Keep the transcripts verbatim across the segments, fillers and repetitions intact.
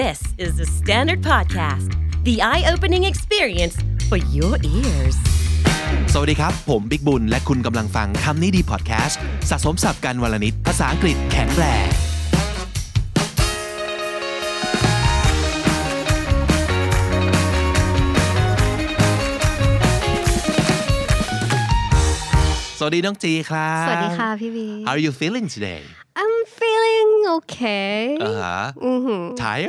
This is the Standard Podcast, the eye-opening experience for your ears. สวัสดีครับผมบิ๊กบุญและคุณกำลังฟังคำนี้ดีพอดแคสต์สะสมศัพท์กันวลนิดภาษาอังกฤษแข็งแรงสวัสดีน้องจีครับสวัสดีค่ะพี่วี How are you feeling today? I'm feeling okay. Uh-huh. Mm-hmm. Tired?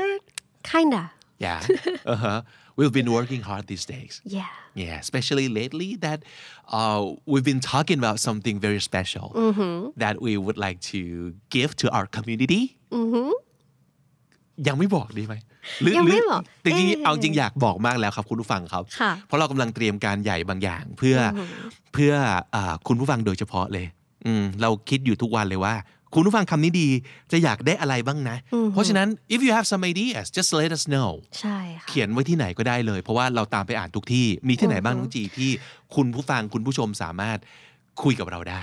Kinda. Yeah. Uh-huh. We've been working hard these days. Yeah. Yeah, especially lately that uh, we've been talking about something very special mm-hmm. that we would like to give to our community. Mm-hmm. ยังไม่บอกดีไหมหรือจริงๆเอาจริงอยากบอกมากแล้วครับคุณผู้ฟังครับเพราะเรากำลังเตรียมการใหญ่บางอย่างเพื่อเพื่อคุณผู้ฟังโดยเฉพาะเลยเราคิดอยู่ทุกวันเลยว่าคุณผู้ฟังคำนี้ดีจะอยากได้อะไรบ้างนะเพราะฉะนั้น if you have some ideas just let us know ใช่ค่ะเขียนไว้ที่ไหนก็ได้เลยเพราะว่าเราตามไปอ่านทุกที่มีที่ไหนบ้างน้องจีที่คุณผู้ฟังคุณผู้ชมสามารถคุยกับเราได้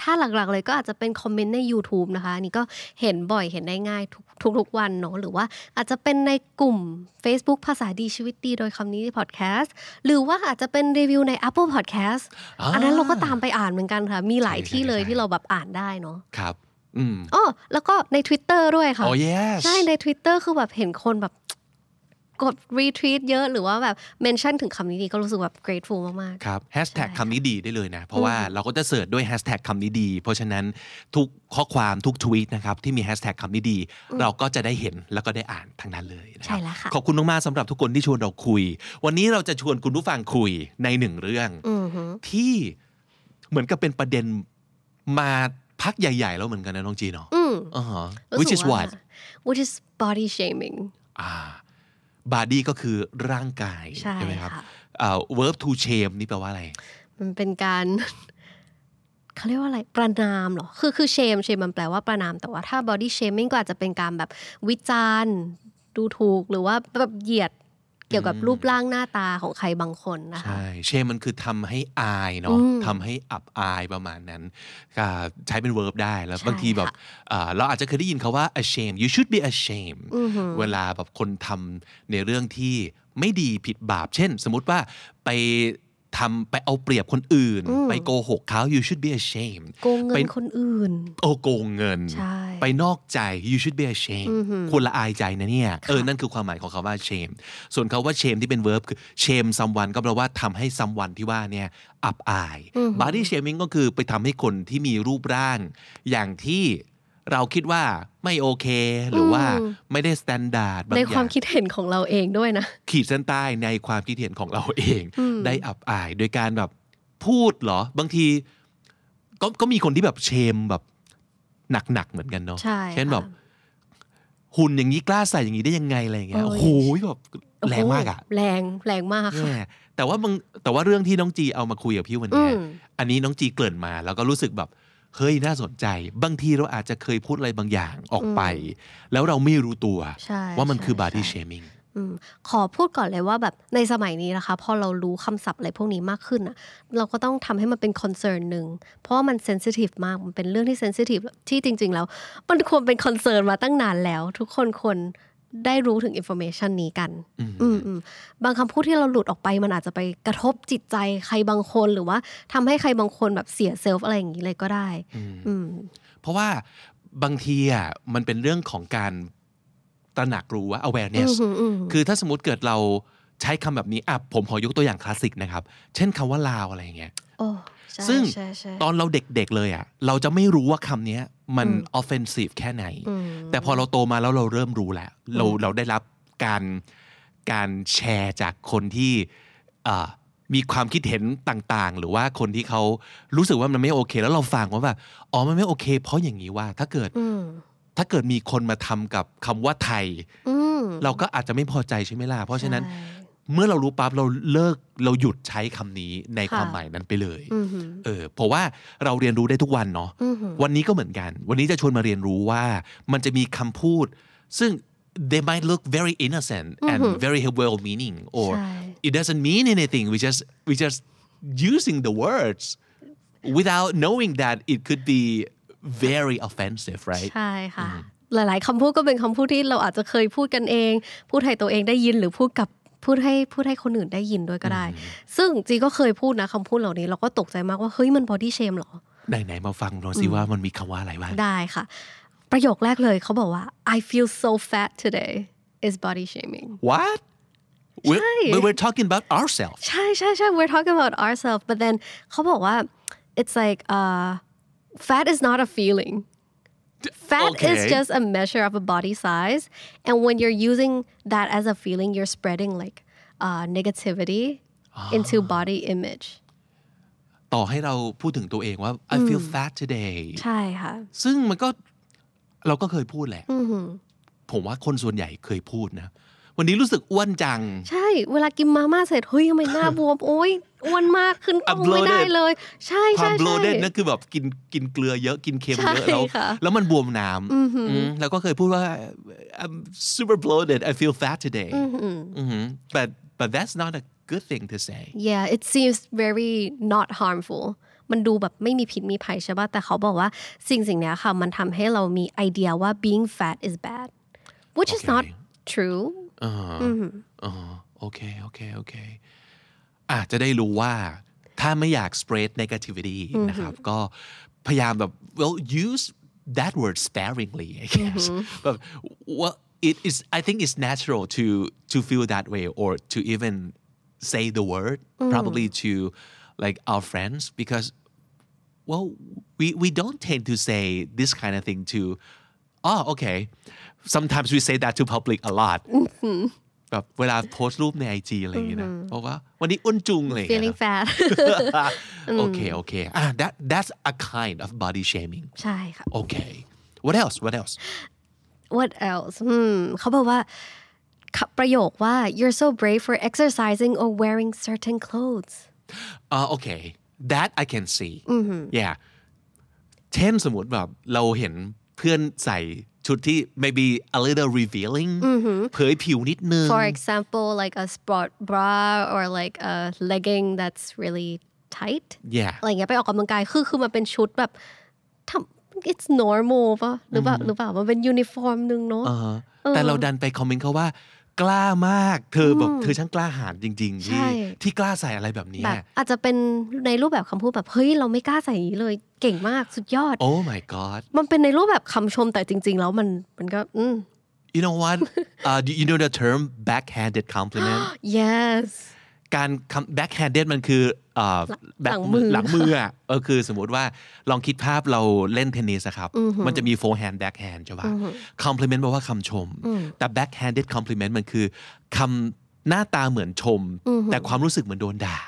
ถ้าหลักๆเลยก็อาจจะเป็นคอมเมนต์ใน YouTube นะคะนี่ก็เห็นบ่อยเห็นได้ง่ายทุกๆทุกวันเนาะหรือว่าอาจจะเป็นในกลุ่ม Facebook ภาษาดีชีวิตดีโดยคำนี้พอดแคสต์หรือว่าอาจจะเป็นรีวิวใน Apple Podcast อันนั้นเราก็ตามไปอ่านเหมือนกันค่ะมีหลายที่เลยที่เราแบบอ่านได้เนาะครับอืมอ๋อแล้วก็ใน Twitter ด้วยค่ะ oh, yes. ใช่ใน Twitter คือแบบเห็นคนแบบกด retweet เยอะหรือว่าแบบ mention ถึงคำนี้ดีก็รู้สึกแบบ grateful มากๆครับ hashtag คำนี้ดีได้เลยนะเพราะว่าเราก็จะเสิร์ชด้วย hashtag คำนี้ดีเพราะฉะนั้นทุกข้อความทุก tweet นะครับที่มี hashtag คำนี้ดีเราก็จะได้เห็นแล้วก็ได้อ่านทั้งนั้นเลยนะครับขอบคุณมากๆสำหรับทุกคนที่ชวนเราคุยวันนี้เราจะชวนคุณผู้ฟังคุยในหนึ่งเรื่องที่เหมือนกับเป็นประเด็นมาพักใหญ่ๆแล้วเหมือนกันนะน้องจีเนาะ which is what which is body shaming อ่าbody ก็คือร่างกายใช่ไหมครับเอ่อ verb to shame นี่แปลว่าอะไรมันเป็นการเขาเรียกว่าอะไรประณามเหรอคือคือ shame shame มันแปลว่าประณามแต่ว่าถ้า body shaming ก็อาจจะเป็นการแบบวิจารณ์ดูถูกหรือว่าแบบเหยียดเกี่ยวกับรูปร่างหน้าตาของใครบางคนนะคะใช่เชมมันคือทำให้อายเนาะทำให้อับอายประมาณนั้นก็ใช้เป็น verb ได้แล้วบางทีแบบเราอาจจะเคยได้ยินเขาว่า ashamed you should be ashamed เวลาแบบคนทำในเรื่องที่ไม่ดีผิดบาปเช่นสมมติว่าไปทำไปเอาเปรียบคนอื่นไปโกหกเขา you should be ashamed โกงเงินคนอื่นโอ้โกงเงินไปนอกใจ you should be ashamed ควรละอายใจนะเนี่ยเออนั่นคือความหมายของคำว่า shame ส่วนคำว่า shame ที่เป็น verb คือ shame someone ก็แปลว่าทำให้ someone ที่ว่าเนี่ยอับอาย body shaming ก็คือไปทำให้คนที่มีรูปร่างอย่างที่เราคิดว่าไม่โอเคหรือว่าไม่ได้สแตนดาร์ดบางอย่างในความคิดเห็นของเราเองด้วยนะขีดเส้นใต้ในความคิดเห็นของเราเองได้อับอายโดยการแบบพูดเหรอบางทีก็ก็มีคนที่แบบเชมแบบหนักๆเหมือนกันเนาะเช่นแบบหุ่นอย่างนี้กล้าใส่อย่างนี้ได้ยังไงอะไรอย่างเงี้ยโอ้โหแบบแรงมากอะแรงแรงมากค่ะแต่ว่ามึงแต่ว่าเรื่องที่น้องจีเอามาคุยกับพี่วันนี้อันนี้น้องจีเกริ่นมาแล้วก็รู้สึกแบบเฮ้ยน่าสนใจบางทีเราอาจจะเคยพูดอะไรบางอย่างออกไปแล้วเราไม่รู้ตัวว่ามันคือ body shaming ขอพูดก่อนเลยว่าแบบในสมัยนี้นะคะพอเรารู้คำศัพท์อะไรพวกนี้มากขึ้นอ่ะเราก็ต้องทำให้มันเป็น concern นึงเพราะว่ามัน sensitive มากมันเป็นเรื่องที่ sensitive ที่จริงๆแล้วมันควรเป็น concern มาตั้งนานแล้วทุกคนควรได้รู้ถึง information นี้กันบางคำพูดที่เราหลุดออกไปมันอาจจะไปกระทบจิตใจใครบางคนหรือว่าทำให้ใครบางคนแบบเสียเซลฟ์อะไรอย่างนี้เลยก็ได้เพราะว่าบางทีอ่ะมันเป็นเรื่องของการตระหนักรู้ว่า awareness คือถ้าสมมติเกิดเราใช้คำแบบนี้อ่ะผมขอยกตัวอย่างคลาสสิกนะครับเช่นคำว่าลาวอะไรอย่างเงี้ยซึ่งตอนเราเด็กๆเลยอ่ะเราจะไม่รู้ว่าคำนี้มัน offensive แค่ไหนแต่พอเราโตมาแล้วเราเริ่มรู้แล้วเราเราได้รับการการแชร์จากคนที่มีความคิดเห็นต่างๆหรือว่าคนที่เขารู้สึกว่ามันไม่โอเคแล้วเราฟังว่าแบบอ๋อมันไม่โอเคเพราะอย่างนี้ว่าถ้าเกิดถ้าเกิดมีคนมาทำกับคำว่าไทยเราก็อาจจะไม่พอใจใช่ไหมล่ะเพราะฉะนั้นเมื่อเรารู้ปั๊บเราเลิกเราหยุดใช้คำนี้ในความหมายนั้นไปเลยเออเพราะว่าเราเรียนรู้ได้ทุกวันเนาะวันนี้ก็เหมือนกันวันนี้จะชวนมาเรียนรู้ว่ามันจะมีคำพูดซึ่ง they might look very innocent and very well meaning or it doesn't mean anything we just we just using the words without knowing that it could be very offensive right ใช่ค่ะ หลายๆคำพูดก็เป็นคำพูดที่เราอาจจะเคยพูดกันเองพูดให้ตัวเองได้ยินหรือพูดกับพูดให้พูดให้คนอื่นได้ยินด้วยก็ได้ซึ่งจีก็เคยพูดนะคำพูดเหล่านี้เราก็ตกใจมากว่าเฮ้ยมันบอดี้เชมหรอไหนๆมาฟังลองสิว่ามันมีคำว่าอะไรบ้างได้ค่ะประโยคแรกเลยเขาบอกว่า I feel so fat today is body shaming What We're, but we're talking about ourselves ใช่ใช่ใช่ we're talking about ourselves but then เขาบอกว่า it's like uh, fat is not a feeling fat okay. is just a measure of a body size and when you're using that as a feeling you're spreading like uh, negativity ah. into body image ต่อให้เราพูดถึงตัวเองว่า I feel fat today ใช่ค่ะซึ่งมันก็เราก็เคยพูดแหละผมว่าคนส่วนใหญ่เคยพูดนะวันนี้รู้สึกอ้วนจังใช่เวลากินมาม่าเสร็จเฮ้ยทำไมหน้าบวมโอ๊ยอ้วนมากขึ้นก็ไม่ได้เลยใช่ๆๆความโบลเดดนั่นคือแบบกินกินเกลือเยอะกินเค็มเยอะแล้วแล้วมันบวมน้ำแล้วก็เคยพูดว่า I'm super bloated I feel fat today but but that's not a good thing to say yeah it seems very not harmful มันดูแบบไม่มีพิษมีภัยใช่ป่ะแต่เขาบอกว่าสิ่งสิ่งนี้ค่ะมันทำให้เรามีไอเดียว่า being fat is bad which is not trueอ่าอ๋อโอเคโอเคโอเคอาจจะได้รู้ว่าถ้าไม่อยาก spread negativity นะครับก็พยายามแบบ well use that word sparingly I guess but what it is I think it's natural to to feel that way or to even say the word probably to like our friends because well we we don't tend to say this kind of thing to oh okay sometimes we say that to public a lot แบบเวลาโพสต์รูปใน ไอ จี อะไรอย่างเงี้ยนะเพราะว่าวันนี้อ้วนจุงอะไรอย่างเงี้ย feeling fat โอเคโอเคอ่ะ that that's a kind of body shaming ใช่ค่ะ okay what else what else what else อืมเขาบอกว่าประโยคว่า you're so brave for exercising or wearing certain clothes อ่า okay that I can see yeah เช่นสมมุติแบบเราเห็นเพื่อนใส่ชุดที่ maybe a little revealing เผยผิวนิดนึง for example like a sport bra or like a legging that's really tight อะไรอย่างเงี้ยไปออกกำลังกายคือคือมันเป็นชุดแบบ it's normal ป่ะหรือเปล่าหรือเปล่ามันเป็นยูนิฟอร์มนึงเนาะแต่เราดันไปคอมเมนต์เขาว่ากล้ามากเธอแบบเธอช่างกล้าหาญจริงๆที่ที่กล้าใส่อะไรแบบนี้แบบอาจจะเป็นในรูปแบบคำพูดแบบเฮ้ยเราไม่กล้าใส่อย่างนี้เลยเก่งมากสุดยอด Oh my god มันเป็นในรูปแบบคำชมแต่จริงๆแล้วมันมันก็อืม You know what uh you know the term backhanded compliment Yes การ backhanded มันคือเอ่อหลังมือหลังมืออ่ะเออคือสมมุติว่าลองคิดภาพเราเล่นเทนนิสอ่ะครับมันจะมี forehand backhand ใช่ป่ะ compliment แปลว่าคำชมแต่ backhanded compliment มันคือคำหน้าตาเหมือนชมแต่ความรู้สึกเหมือนโดนด่า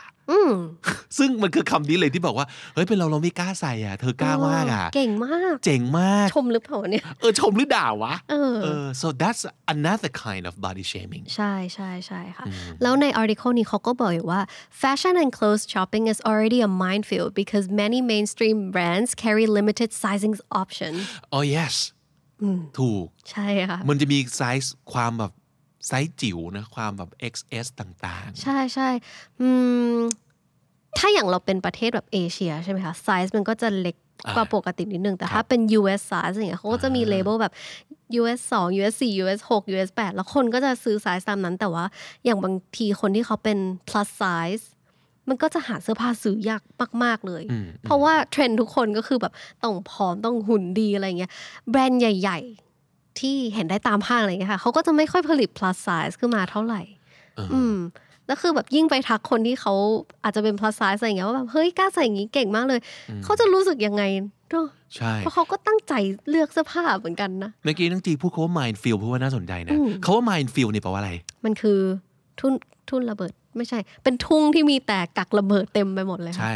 ซึ่งมันคือคำนี้เลยที่บอกว่าเฮ้ยเป็นเราเราไม่กล้าใส่อ่ะเธอกล้ามากอ่ะเก่งมากเจ๋งมากชมหรือเปล่าเนี่ยเออชมหรือด่าวะเออ so that's another kind of body shaming ใช่ใช่ใช่ค่ะแล้วใน article นี้เขาก็บอกว่า fashion and clothes shopping is already a minefield because many mainstream brands carry limited sizing options oh yes ถูกใช่ค่ะมันจะมีไซส์ความแบบไซส์จิ๋วนะความแบบ เอ็กซ์ เอส ต่างๆใช่ใช่ถ้าอย่างเราเป็นประเทศแบบเอเชียใช่ไหมคะไซส์มันก็จะเล็กกว่าปกตินิดนึงแต่ถ้าเป็น ยู เอส size อย่างเงี้ยเขาก็จะมีเลเบลแบบ ยู เอส ทู ยู เอส โฟร์ ยู เอส ซิกซ์ ยู เอส เอทแล้วคนก็จะซื้อไซส์ตามนั้นแต่ว่าอย่างบางทีคนที่เขาเป็น plus size มันก็จะหาเสื้อผ้าซื้อยากมากๆเลยเพราะว่าเทรนด์ทุกคนก็คือแบบต้องผอมต้องหุ่นดีอะไรเงี้ยแบรนด์ใหญ่ๆที่เห็นได้ตามห้างอะไรอย่างเงี้ยค่ะเขาก็จะไม่ค่อยผลิต plus size ขึ้นมาเท่าไหร่อืมแล้วคือแบบยิ่งไปทักคนที่เขาอาจจะเป็น plus size อะไรอย่างเงี้ยว่าแบบเฮ้ยกล้าใส่อย่างงี้เก่งมากเลยเขาจะรู้สึกยังไงใช่เพราะเขาก็ตั้งใจเลือกเสื้อผ้าเหมือนกันนะเมื่อกี้นังจีพูดเขาว่า minefield เพราะว่าน่าสนใจนะเขาว่า minefield นี่แปลว่าอะไรมันคือทุ่นทุ่นระเบิดไม่ใช่เป็นทุ่งที่มีแต่กักระเบิดเต็มไปหมดเลยใช่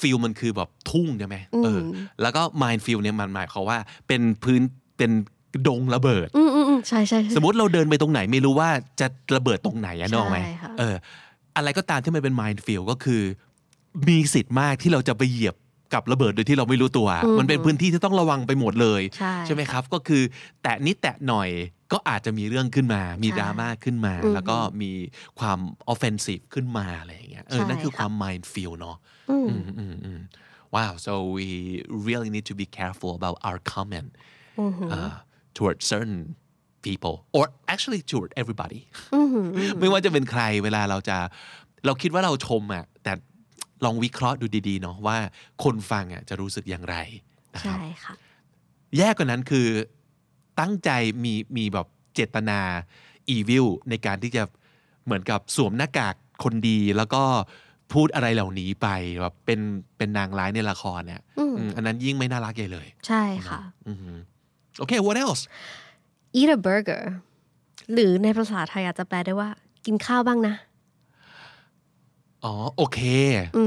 ฟิลมันคือแบบทุ่งใช่ไหมเออแล้วก็ minefield เนี่ยมันหมายความว่าเป็นพื้นเป็นดงระเบิดอือๆใช่ๆสมมุติเราเดินไปตรงไหนไม่รู้ว่าจะระเบิดตรงไหนอ่ะน้องมั้ยเอออะไรก็ตามที่มันเป็น minefield ก็คือมีสิทธิ์มากที่เราจะไปเหยียบกับระเบิดโดยที่เราไม่รู้ตัวมันเป็นพื้นที่ที่ต้องระวังไปหมดเลยใช่มั้ยครับก็คือแตะนิดแตะหน่อยก็อาจจะมีเรื่องขึ้นมามีดราม่าขึ้นมาแล้วก็มีความ offensive ขึ้นมาอะไรอย่างเงี้ยเออนั่นคือความ minefield เนาะอืมๆๆ wow so we really need to be careful about our comment toward certain people or actually toward everybody ไม่ว่าจะเป็นใครเวลาเราจะเราคิดว่าเราชมอ่ะแต่ลองวิเคราะห์ดูดีๆเนาะว่าคนฟังอ่ะจะรู้สึกอย่างไรนะครับใช่ค่ะแย่กว่านั้นคือตั้งใจมีมีแบบเจตนา evil ในการที่จะเหมือนกับสวมหน้ากากคนดีแล้วก็พูดอะไรเหล่านี้ไปแบบเป็นเป็นนางร้ายในละครเนี่ย อ, อันนั้นยิ่งไม่น่ารักใหญ่เลยใช่ค่ะโอเค what else eat a burger หรือในภาษาไทยอาจจะแปลได้ว่ากินข้าวบ้างนะอ๋อโอเค อ,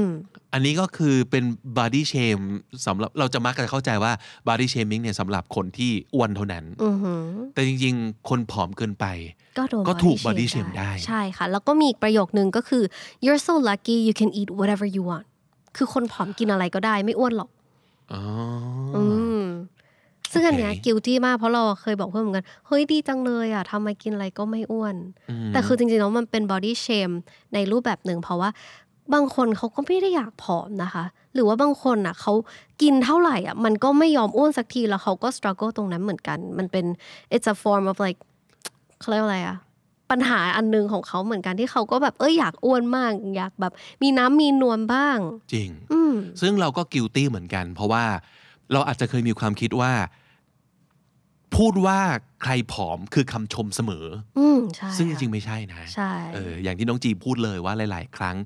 อันนี้ก็คือเป็น body shame สำหรับเราจะมักจะเข้าใจว่า body shaming เนี่ยสำหรับคนที่อ้วนเท่านั้นแต่จริงๆคนผอมเกินไปก็ถูก body shame ได้ใช่ค่ะแล้วก็มีอีกประโยคนึงก็คือ you're so lucky you can eat whatever you want คือคนผอมกินอะไรก็ได้ไม่อ้วนหรอกอ๋ออืมซึ่งอันเนี้ย guilty มากเพราะเราเคยบอกเพื่อนเหมือนกันเฮ้ยดีจังเลยอ่ะทำไมกินอะไรก็ไม่อ้วนแต่คือจริงๆแล้วมันเป็น body shame ในรูปแบบหนึ่งเพราะว่าบางคนเขาก็ไม่ได้อยากผอมนะคะหรือว่าบางคนอ่ะเขากินเท่าไหร่อ่ะมันก็ไม่ยอมอ้วนสักทีแล้วเขาก็ struggle ตรงนั้นเหมือนกันมันเป็น it's a form of like เขาเรียกอะไรอ่ะปัญหาอันนึงของเขาเหมือนกันที่เขาก็แบบเอ้ยอยากอ้วนมากอยากแบบมีน้ำมีนวลบ้างจริงซึ่งเราก็ guilty เหมือนกันเพราะว่าเราอาจจะเคยมีความคิดว่าพูดว่าใครผอมคือคำชมเสมอซึ่งจริงๆไม่ใช่นะใช่เอออย่างที่น้องจีพูดเลยว่าหลายๆครั้ง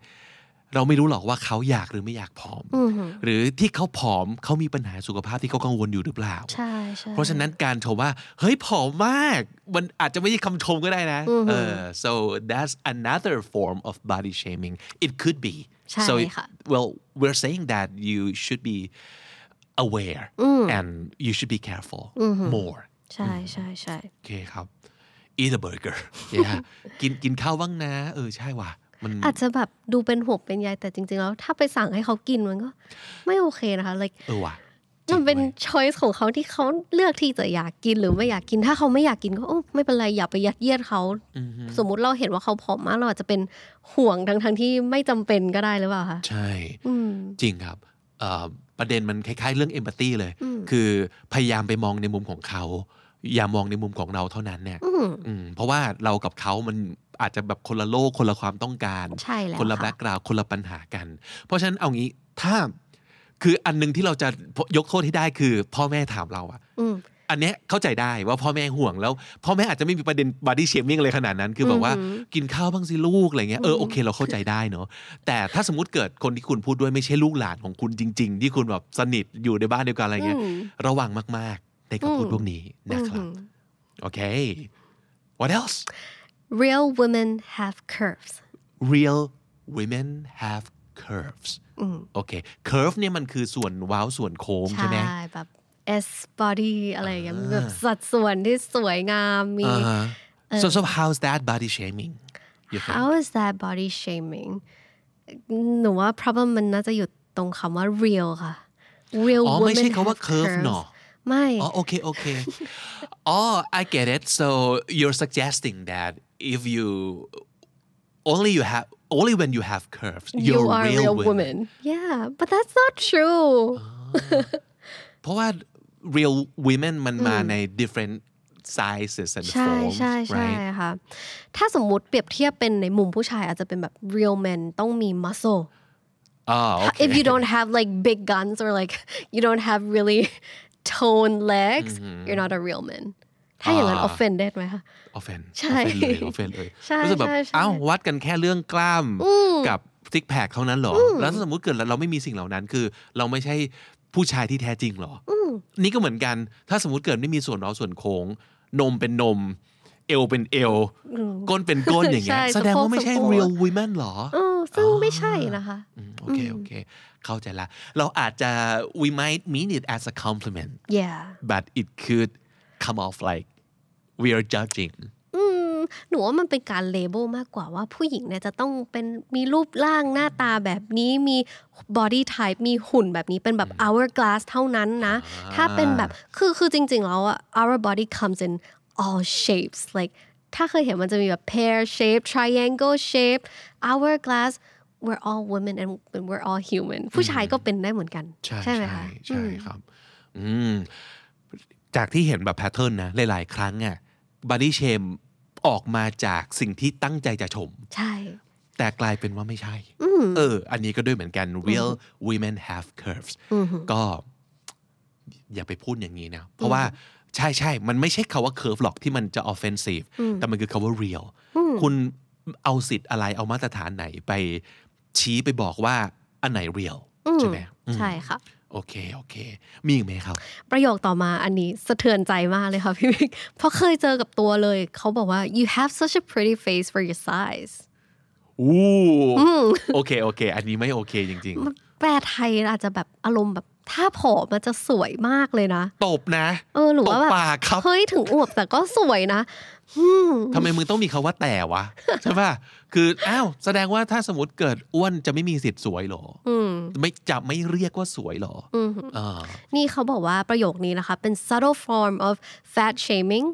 เราไม่รู้หรอกว่าเขาอยากหรือไม่อยากผอมหรือที่เขาผอมเขามีปัญหาสุขภาพที่เขากังวลอยู่หรือเปล่าใช่เพราะฉะนั้นการชมว่าเฮ้ยผอมมากมันอาจจะไม่ใช่คำชมก็ได้นะเออ so that's another form of body shaming it could be so well we're saying that you should be aware and you should be careful moreใช่ใช่ใช่โอเคครับ eat a burger กินกินข้าวบ้างนะเออใช่ว่ะมันอาจจะแบบดูเป็นห่วงเป็นใยแต่จริงๆแล้วถ้าไปสั่งให้เขากินมันก็ไม่โอเคนะคะ like เออว่ะมันเป็น choice ของเขาที่เขาเลือกที่จะอยากกินหรือไม่อยากกินถ้าเขาไม่อยากกินก็โอ้ไม่เป็นไรอย่าไปยัดเยียดเขาสมมุติเราเห็นว่าเขาผอมมากเราอาจจะเป็นห่วงทั้งๆที่ไม่จำเป็นก็ได้หรือเปล่าคะใช่จริงครับประเด็นมันคล้ายๆเรื่อง empathy เลยคือพยายามไปมองในมุมของเขาอย่ามองในมุมของเราเท่านั้นเนี่ยเพราะว่าเรากับเขามันอาจจะแบบคนละโลกคนละความต้องการคนละแบ็คกราวด์คนละปัญหากันเพราะฉะนั้นเอางี้ถ้าคืออันนึงที่เราจะยกโทษให้ได้คือพ่อแม่ถามเราอ่ะอันเนี้ยเข้าใจได้ว่าพ่อแม่ห่วงแล้วพ่อแม่อาจจะไม่มีประเด็น body shaming อะไรขนาดนั้นคือแบบว่ากินข้าวบ้างสิลูกอะไรเงี้ยเออโอเคเราเข้าใจได้เนาะแต่ถ้าสมมุติเกิดคนที่คุณพูดด้วยไม่ใช่ลูกหลานของคุณจริงๆที่คุณแบบสนิทอยู่ในบ้านเดียวกันอะไรเงี้ยระวังมากๆในคำพูดพวกนี้นะครับโอเค what else real women have curves real women have curves โอเค curve เนี่ยมันคือส่วนเว้าส่วนโค้งใช่มั้ยใช่แบบS body อะไรอย่างเงี้ยแบบสัดส่วนที่สวยงามมี so so how's that body shaming how is that body shaming หนูว่า problem มันน่าจะอยู่ตรงคำว่า real ค่ะ real women อ๋อไม่ใช่คำว่า curve เนาะไม่อ๋อโอเคโอเคอ๋อ I get it so you're suggesting that if you only you have only when you have curves you're a real woman yeah but that's not true เพราะว่าreal women มันมาใน different sizes and forms ใช่ใช่ค่ะถ้าสมมุติเปรียบเทียบเป็นในมุมผู้ชายอาจจะเป็นแบบ real men ต้องมี muscle อ๋อ okay. if you don't have like big guns or like you don't have really toned legs mm-hmm. you're not a real man ถ้าอย่างนั้น offend ได้ไหมคะ offend ใช่ offend เลย offend เลยรู้สึกแบบอ้าววัดกันแค่เรื่องกล้ามกับ six pack เท่านั้นหรอแล้วสมมุติเกิดเราไม่มีสิ่งเหล่านั้นคือเราไม่ใช่ผู้ชายที่แท้จริงหรอนี่ก็เหมือนกันถ้าสมมุติเกิดไม่มีส่วนเว้าส่วนโค้งนมเป็นนมเอวเป็นเอวก้นเป็นก้นอย่างเงี้ยแสดงว่าไม่ใช่ real women หรอเออซึ่งไม่ใช่นะคะโอเคโอเคเข้าใจละเราอาจจะ we might mean it as a compliment yeah but it could come off like we are judging อืมหนูว่ามันเป็นการ label มากกว่าว่าผู้หญิงเนี่ยจะต้องเป็นมีรูปร่างหน้าตาแบบนี้มีbody type มีหุ่นแบบนี้เป็นแบบ hourglass เท่านั้นนะถ้าเป็นแบบคือคือจริงๆแล้ว our body comes in all shapes like ถ้าเคยเห็นมันจะมีแบบ pear shape triangle shape hourglass we're all women and we're all human ผู้ชายก็เป็นได้เหมือนกันใช่ไหมคะใช่ครับอืม จากที่เห็นแบบแพทเทิร์นนะหลายๆครั้งอ่ะบอดี้เชมออกมาจากสิ่งที่ตั้งใจจะชมใช่แต่กลายเป็นว่าไม่ใช่เอออันนี้ก็ด้วยเหมือนกัน real women have curves ก็อย่าไปพูดอย่างนี้นะเพราะว่าใช่ใช่มันไม่ใช่คำว่า curve หรอกที่มันจะ offensive แต่มันคือคำว่า real คุณเอาสิทธิ์อะไรเอามาตรฐานไหนไปชี้ไปบอกว่าอันไหน real ใช่ไหมใช่ค่ะโอเคโอเคมีอีกไหมครับประโยคต่อมาอันนี้สะเทือนใจมากเลยค่ะพี่บิ๊กเพราะเคยเจอกับตัวเลยเขาบอกว่า you have such a pretty face for your size อู้โอเคโอเคอันนี้ไม่โอเคจริงๆแปลไทยอาจจะแบบอารมณ์แบบถ้าผอมมันจะสวยมากเลยนะตบนะเออหรือว่าแบบเฮ้ยถึงอวบแต่ก็สวยนะทำไมมึงต้องมีคำว่าแต่วะใช่ป่ะคืออ้าวแสดงว่าถ้าสมมติเกิดอ้วนจะไม่มีสิทธิ์สวยหรอไม่จะไม่เรียกว่าสวยหรอนี่เขาบอกว่าประโยคนี้นะคะเป็น subtle form of fat shaming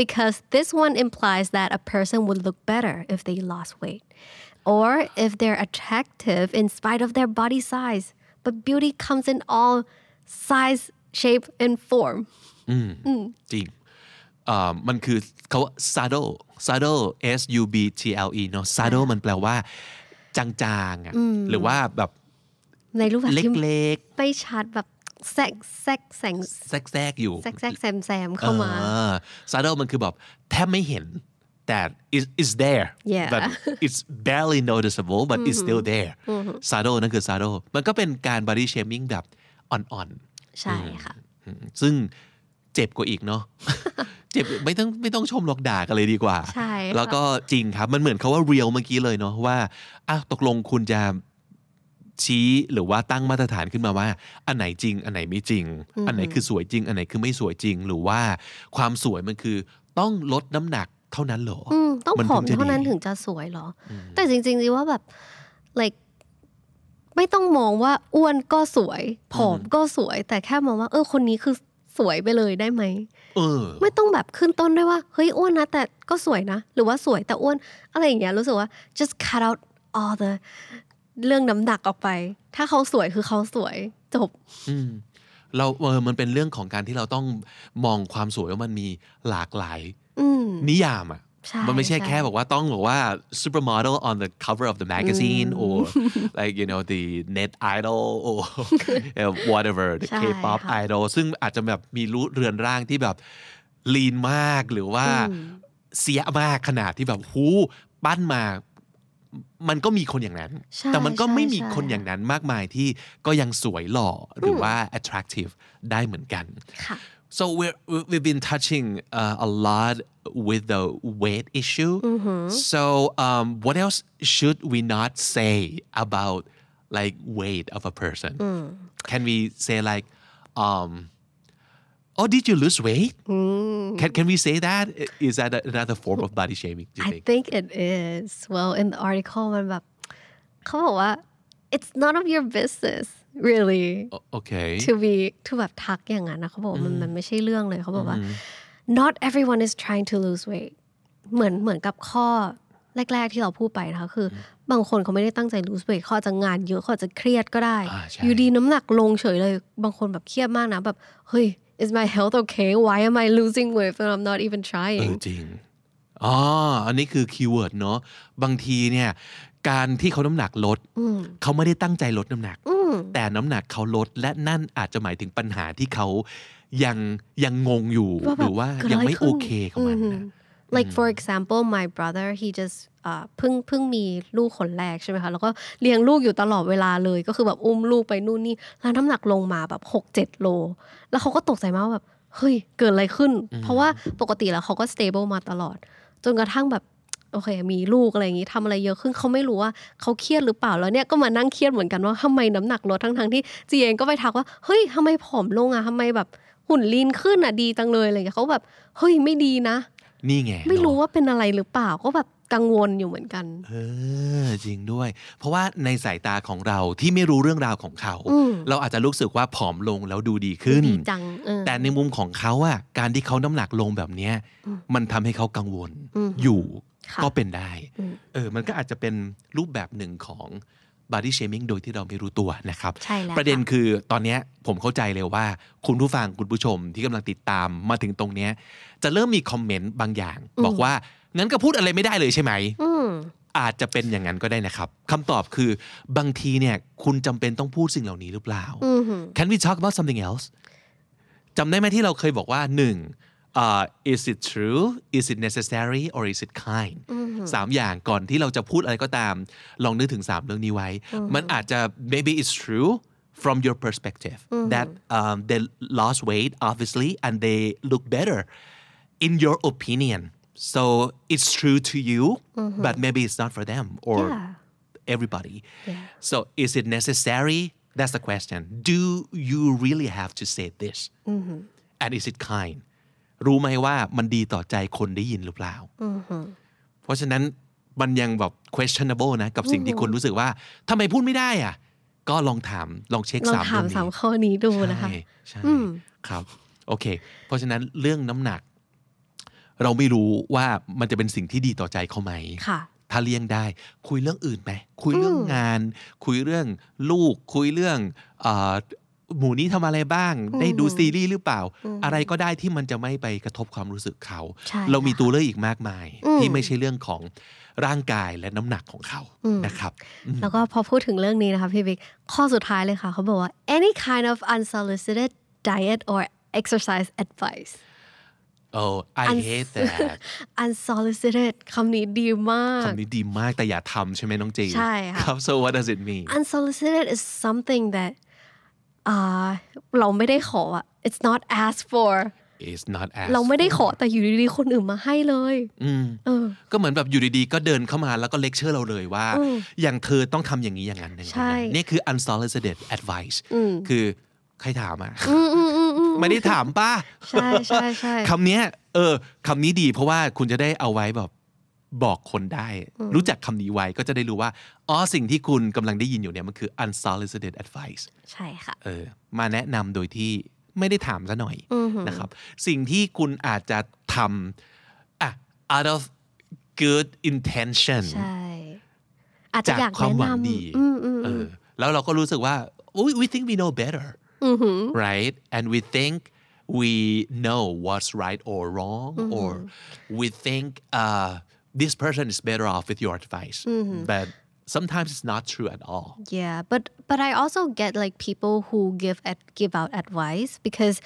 because this one implies that a person would look better if they lost weight or if they're attractive in spite of their body size but beauty comes in all size shape and form จริงมันคือคำว่า saddle saddle s u b t l e เนาะ saddle มันแปลว่าจางๆอ่ะหรือว่าแบบในรูปแบบเล็กๆไปชัดแบบแซกแซกแซงแซกๆอยู่แซกแซกแซมๆเข้ามา saddle มันคือแบบแทบไม่เห็นแต่ is is there but it's barely noticeable but it's still there saddle นั่นคือ saddle มันก็เป็นการ body shaming แบบอ่อนๆใช่ค่ะซึ่งเจ็บกว่าอีกเนาะเจ็บไม่ต้องไม่ต้องชมหรอกด่ากันเลยดีกว่าใช่แล้วก็จริงครับมันเหมือนคำว่า real เมื่อกี้เลยเนาะว่าอ่ะตกลงคุณจะชี้หรือว่าตั้งมาตรฐานขึ้นมาว่าอันไหนจริงอันไหนไม่จริงอันไหนคือสวยจริงอันไหนคือไม่สวยจริงหรือว่าความสวยมันคือต้องลดน้ำหนักเท่านั้นหรอต้องผอมเท่านั้นถึงจะสวยหรอแต่จริงๆดีว่าแบบ likeไม่ต้องมองว่าอ้วนก็สวยผอมก็สวยแต่แค่มองว่าเออคนนี้คือสวยไปเลยได้ไหมเออไม่ต้องแบบขึ้นต้นด้วยว่าเฮ้ยอ้วนนะแต่ก็สวยนะหรือว่าสวยแต่อ้วนอะไรอย่างเงี้ยรู้สึกว่า just cut out all the เรื่องน้ำหนักออกไปถ้าเขาสวยคือเขาสวยจบอืมเราเออมันเป็นเรื่องของการที่เราต้องมองความสวยว่ามันมีหลากหลายนิยามอ่ะมันไม่ใช่แค่บอกว่าต้องบอกว่า supermodel on the cover of the magazine or like you know the net idol or whatever the K-pop idol ซึ่งอาจจะแบบมีรูปเรือนร่างที่แบบลีนมากหรือว่าเสียมากขนาดที่แบบหูปั้นมามันก็มีคนอย่างนั้นแต่มันก็ไม่มีคนอย่างนั้นมากมายที่ก็ยังสวยหล่อหรือว่า attractive ได้เหมือนกันSo we we've been touching uh, a lot with the weight issue. Mm-hmm. So um, what else should we not say about like weight of a person? Mm. Can we say like, um, oh, did you lose weight? Mm. Can can we say that? Is that another form of body shaming? Do you I think? think it is. Well, in the article, I'm like, come on, what? It's none of your business.Really, okay. To be, to แบบทักอย่างนั้นนะเขาบอกมันมันไม่ใช่เรื่องเลยเขาบอกว่า not everyone is trying to lose weight เหมือนเหมือนกับข้อแรกๆที่เราพูดไปนะคะคือบางคนเขาไม่ได้ตั้งใจ lose weight เขาอาจจะงานเยอะเขาอาจจะเครียดก็ได้อยู่ดีน้ำหนักลงเฉยเลยบางคนแบบเครียดมากนะแบบเฮ้ย is my health okay why am I losing weight when I'm not even trying จริงอ๋ออันนี้คือคีย์เวิร์ดเนาะบางทีเนี่ยการที่เขาน้ำหนักลดเขาไม่ได้ตั้งใจลดน้ำหนักแต่น้ำหนักเขาลดและนั่นอาจจะหมายถึงปัญหาที่เขายังยังงงอยู่หรือว่ายังไม่โอเคกับมันนะ Like for example my brother he just เพิ่งเพิ่งมีลูกคนแรกใช่ไหมคะแล้วก็เลี้ยงลูกอยู่ตลอดเวลาเลยก็คือแบบอุ้มลูกไปนู่นนี่แล้วน้ำหนักลงมาแบบหกเจ็ดโลแล้วเขาก็ตกใจมากแบบเฮ้ยเกิดอะไรขึ้นเพราะว่าปกติแล้วเขาก็ stable มาตลอดจนกระทั่งแบบโอเคมีลูกอะไรอย่างนี้ทำอะไรเยอะขึ้นเขาไม่รู้ว่าเขาเครียดหรือเปล่าแล้วเนี่ยก็มานั่งเครียดเหมือนกันว่าทำไมน้ำหนักลดทั้งๆที่จีเองก็ไปทักว่าเฮ้ยทำไมผอมลงอ่ะทำไมแบบหุ่นลีนขึ้นอ่ะดีจังเลยอะไรอย่างเงี้ยเขาแบบเฮ้ยไม่ดีนะนี่ไงไม่รู้ว่าเป็นอะไรหรือเปล่าก็แบบกังวลอยู่เหมือนกันเออจริงด้วยเพราะว่าในสายตาของเราที่ไม่รู้เรื่องราวของเขาเราอาจจะรู้สึกว่าผอมลงแล้วดูดีขึ้นแต่ในมุมของเขาอ่ะการที่เขาน้ำหนักลงแบบเนี้ยมันทำให้เขากังวลอยู่ก็เป็นได้เออมันก็อาจจะเป็นรูปแบบหนึ่งของ body shaming โดยที่เราไม่รู้ตัวนะครับประเด็นคือตอนนี้ผมเข้าใจเลยว่าคุณผู้ฟังคุณผู้ชมที่กำลังติดตามมาถึงตรงนี้จะเริ่มมีคอมเมนต์บางอย่างบอกว่างั้นก็พูดอะไรไม่ได้เลยใช่ไหมอาจจะเป็นอย่างนั้นก็ได้นะครับคำตอบคือบางทีเนี่ยคุณจำเป็นต้องพูดสิ่งเหล่านี้หรือเปล่า Can we talk about something else จำได้ไหมที่เราเคยบอกว่าหนึ่งUh, is it true? Is it necessary? Or is it kind? สามอย่างก่อนที่เราจะพูดอะไรก็ตามลองนึกถึงสามเรื่องนี้ไว้มันอาจจะ maybe it's true from your perspective that um, they lost weight obviously and they look better in your opinion so it's true to you but maybe it's not for them or yeah. everybody yeah. so is it necessary? That's the question. Do you really have to say this? And is it kind?รู้ไหมว่ามันดีต่อใจคนได้ยินหรือเปล่าเพราะฉะนั้นมันยังแบบ questionable นะกับสิ่งที่คนรู้สึกว่าทำไมพูดไม่ได้อ่ะก็ลองถามลองเช็คสามข้อนี้ดูนะคะใช่ครับโอเคเพราะฉะนั้นเรื่องน้ำหนักเราไม่รู้ว่ามันจะเป็นสิ่งที่ดีต่อใจเขาไหมถ้าเลี่ยงได้คุยเรื่องอื่นไหมคุยเรื่องงานคุยเรื่องลูกคุยเรื่องหมู่นี้ทำอะไรบ้างได้ดูซีรีส์หรือเปล่าอะไรก็ได้ที่มันจะไม่ไปกระทบความรู้สึกเขาเรามีตัวเลือกอีกมากมายที่ไม่ใช่เรื่องของร่างกายและน้ำหนักของเขานะครับแล้วก็พอพูดถึงเรื่องนี้นะคะพี่บิ๊กข้อสุดท้ายเลยค่ะเขาบอกว่า any kind of unsolicited diet or exercise advice oh I hate that unsolicited คำนี้ดีมากคำนี้ดีมากแต่อย่าทำใช่ไหมน้องจีใช่ค่ะ so what does it mean unsolicited is something thatเราไม่ได้ขออ่ะ it's not asked for it's not asked เราไม่ได้ขอแต่อยู่ดีๆคนอื่นมาให้เลยก็เหมือนแบบอยู่ดีๆก็เดินเข้ามาแล้วก็เลคเชอร์เราเลยว่าอย่างเธอต้องทำอย่างนี้อย่างนั้นอย่างนั้นนี่คือ unsolicited advice คือใครถามอ่ะไม่ได้ถามป่ะใช่ใช่ใช่คำนี้เออคำนี้ดีเพราะว่าคุณจะได้เอาไว้แบบบอกคนได้รู้จักคำนี้ไว้ก็จะได้รู้ว่าอ๋อสิ่งที่คุณกำลังได้ยินอยู่เนี่ยมันคือ unsolicited advice ใช่ค่ะเออมาแนะนำโดยที่ไม่ได้ถามซะหน่อยนะครับสิ่งที่คุณอาจจะทำอ่ะ out of good intention ใช่อาจจะอยากแนะนำเออแล้วเราก็รู้สึกว่า we think we know better right and we think we know what's right or wrong or we think uh this person is better off with your advice mm-hmm. but sometimes it's not true at all yeah but but I also get like people who give ad, give out advice because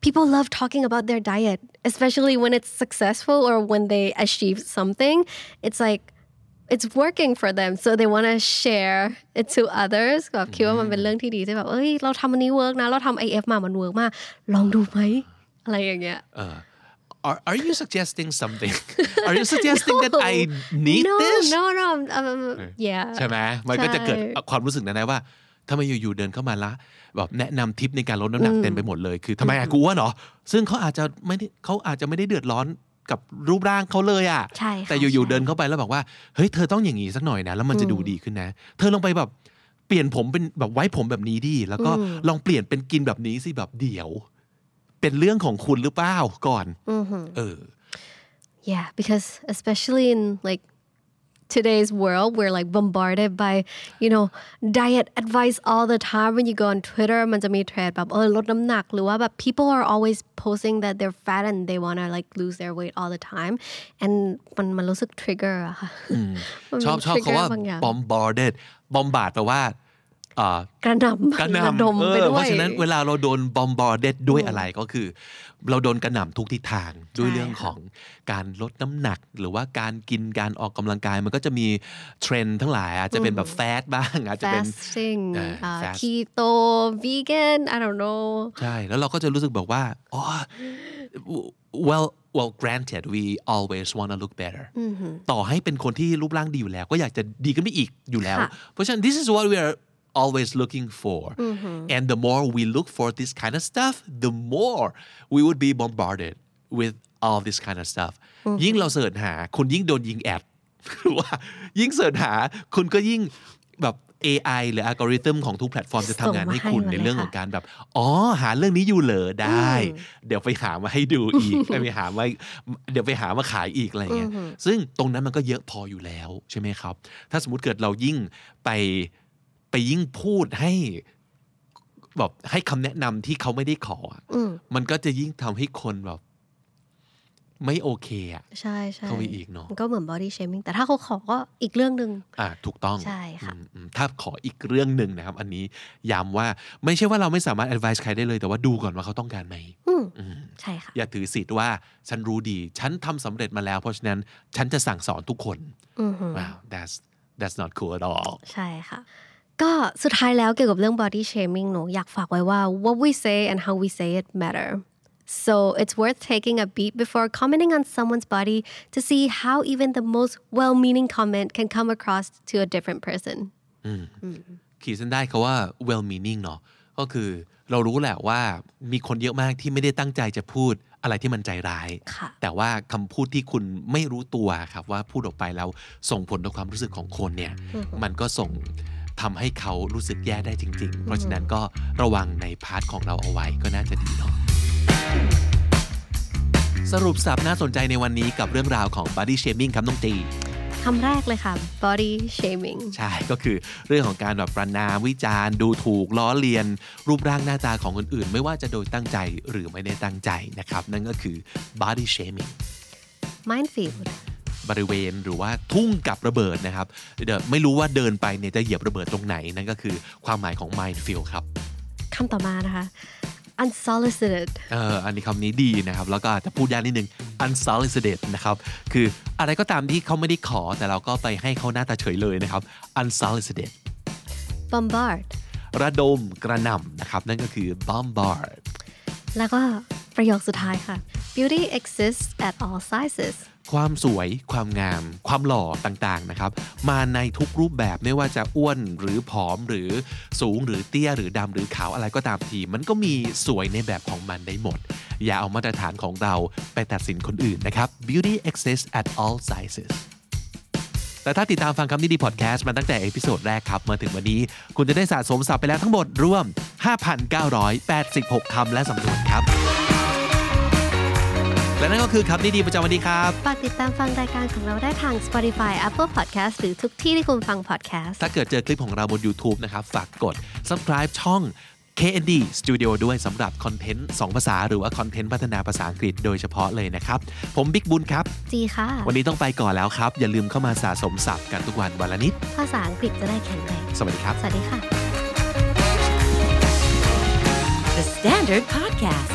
people love talking about their diet especially when it's successful or when they achieve something it's like it's working for them so they want to share it to others ก็คิดว่ามันเป็นเรื่องที่ดีที่แบบเอ้ยเราทำอันนี้เวิร์กนะเราทำ ไอ เอฟ มามันเวิร์กมากลองดูไหมอะไรอย่างเงี้ยAre, are you suggesting something? Are you suggesting no. that I need no, this? No, no, no. Um, yeah. ใช่ไหมมันก็จะเกิดความรู้สึกนั้นว่าทำไมอยู่ๆเดินเข้ามาละแบบแนะนำทิปในการลดน้ำหนักเต็มไปหมดเลยคือทำไมอะกูว่าเนาะซึ่งเขาอาจจะไม่เขาอาจจะไม่ได้เดือดร้อนกับรูปร่างเขาเลยอ่ะแต่อยู่ๆเดินเข้าไปแล้วบอกว่าเฮ้ยเธอต้องอย่างนี้สักหน่อยนะแล้วมันจะดูดีขึ้นนะเธอลองไปแบบเปลี่ยนผมเป็นแบบไว้ผมแบบนี้ดิแล้วก็ลองเปลี่ยนเป็นกินแบบนี้สิแบบเดี๋ยวเป็นเรื่องของคุณหรือเปล่าก่อนเออ yeah because especially in like today's world we're like bombarded by you know diet advice all the time when you go on Twitter มันจะมีเทรนด์แบบเออลดน้ำหนักหรือว่าแบบ people are always posting that they're fat and they wanna like lose their weight all the time and มันมันรู้สึก trigger อะค่ะชอบชอบเขาว่า bombarded bombard แปลว่าอกระหน่ำกระหน่ำเพราะฉะนั้นเวลาเราโดนบอมบอร์เด็ดด้วยอะไรก็คือเราโดนกระหน่ำทุกทิศทางด้วยเรื่องของการลดน้ำหนักหรือว่าการกินการออกกำลังกายมันก็จะมีเทรนด์ทั้งหลายอาจจะเป็นแบบแฟตบ้างอาจจะเป็น fasting keto vegan I don't know ใช่แล้วเราก็จะรู้สึกแบบว่าอ๋อ well well granted we always want to look better ต่อให้เป็นคนที่รูปร่างดีอยู่แล้วก็อยากจะดีขึ้นไปอีกอยู่แล้วเพราะฉะนั้น this is what we arealways looking for mm-hmm. and the more we look for this kind of stuff the more we would be bombarded with all this kind of stuff ยิ่งเราเสิร์ชหาคุณยิ่งโดนยิงแอดหรือว่ายิ่งเสิร์ชหาคุณก็ยิ่งแบบ เอ ไอ หรืออัลกอริทึมของทุกแพลตฟอร์มจะทำงานให้คุณในเรื่องของการแบบอ๋อหาเรื่องนี้อยู่เหรอได้เดี๋ยวไปหามาให้ดูอีกไปหามาเดี๋ยวไปหามาขายอีกอะไรเงี้ยซึ่งตรงนั้นมันก็เยอะพออยู่แล้วใช่ไหมครับถ้าสมมติเกิดเรายิ่งไป ไปยิ่งพูดให้แบบให้คำแนะนำที่เขาไม่ได้ขอ ม, มันก็จะยิ่งทำให้คนแบบไม่โอเคอ่ะใช่ๆเขาไปอีกเนาะมันก็เหมือน body shaming แต่ถ้าเขาขอก็อีกเรื่องนึงอ่ะถูกต้องใช่ค่ะถ้าขออีกเรื่องนึงนะครับอันนี้ย้ำว่าไม่ใช่ว่าเราไม่สามารถ advice ใครได้เลยแต่ว่าดูก่อนว่าเขาต้องการไหมอืมใช่ค่ะอย่าถือสิทธิ์ว่าฉันรู้ดีฉันทำสำเร็จมาแล้วเพราะฉะนั้นฉันจะสั่งสอนทุกคนอือ wow that's that's not cool at all ใช่ค่ะก็สุดท้ายแล้วเกี่ยวกับเรื่อง body shaming หนูอยากฝากไว้ว่า what we say and how we say it matter So it's worth taking a beat before commenting on someone's body to see how even the most well-meaning comment can come across to a different person. ขีดเส้นได้เขาว่า well-meaning เนาะก็คือเรารู้แหละว่ามีคนเยอะมากที่ไม่ได้ตั้งใจจะพูดอะไรที่มันใจร้ายแต่ว่าคำพูดที่คุณไม่รู้ตัวครับว่าพูดออกไปแล้วส่งผลต่อความรู้สึกของคนเนี่ยมันก็ส่งทำให้เขารู้สึกแย่ได้จริงๆเพราะฉะนั้นก็ระวังในพาร์ทของเราเอาไว้ก็น่าจะดีเนาะสรุปสับน่าสนใจในวันนี้กับเรื่องราวของ body shaming ครับน้องตีคำแรกเลยค่ะ body shaming ใช่ก็คือเรื่องของการแบบประณามวิจารณ์ดูถูกล้อเลียนรูปร่างหน้าตาของคนอื่นไม่ว่าจะโดยตั้งใจหรือไม่ได้ตั้งใจนะครับนั่นก็คือ body shaming minefield บริเวณหรือว่าทุ่งกับระเบิดนะครับไม่รู้ว่าเดินไปเนี่ยจะเหยียบระเบิดตรงไหนนั่นก็คือความหมายของ minefield ครับคำต่อมานะคะunsolicited เอออันนี้คำนี้ดีนะครับแล้วก็อาจจะพูดยากนิดนึง unsolicited นะครับคืออะไรก็ตามที่เขาไม่ได้ขอแต่เราก็ไปให้เขาหน้าตาเฉยเลยนะครับ unsolicited bombard ระดมกระหน่ำนะครับนั่นก็คือ bombard แล้วก็ประโยคสุดท้ายค่ะ beauty exists at all sizes ความสวยความงามความหล่อต่างๆนะครับมาในทุกรูปแบบไม่ว่าจะอ้วนหรือผอมหรือสูงหรือเตี้ยหรือดำหรือขาวอะไรก็ตามทีมันก็มีสวยในแบบของมันได้หมดอย่าเอามาตรฐานของเราไปตัดสินคนอื่นนะครับ beauty exists at all sizesแต่ถ้าติดตามฟังคำนี้ดีพอดแคสต์มาตั้งแต่เอพิโซดแรกครับมาถึงวันนี้คุณจะได้สะสมศัพท์ไปแล้วทั้งหมดรวม ห้าพันเก้าร้อยแปดสิบหก คำและสำนวนครับและนั่นก็คือคำนี้ดีประจำวันนี้ครับฝากติดตามฟังรายการของเราได้ทาง Spotify Apple Podcast หรือทุกที่ที่คุณฟัง podcast ถ้าเกิดเจอคลิปของเราบน YouTube นะครับฝากกด Subscribe ช่อง เค เอ็น ดี Studio ด้วยสำหรับคอนเทนต์สองภาษาหรือว่าคอนเทนต์พัฒนาภาษาอังกฤษโดยเฉพาะเลยนะครับผมบิ๊กบุญครับจีค่ะวันนี้ต้องไปก่อนแล้วครับอย่าลืมเข้ามาสะสมศัพท์กันทุกวันวันละนิดภาษาอังกฤษจะได้แข็งแรงสวัสดีครับสวัสดีค่ะ The Standard Podcast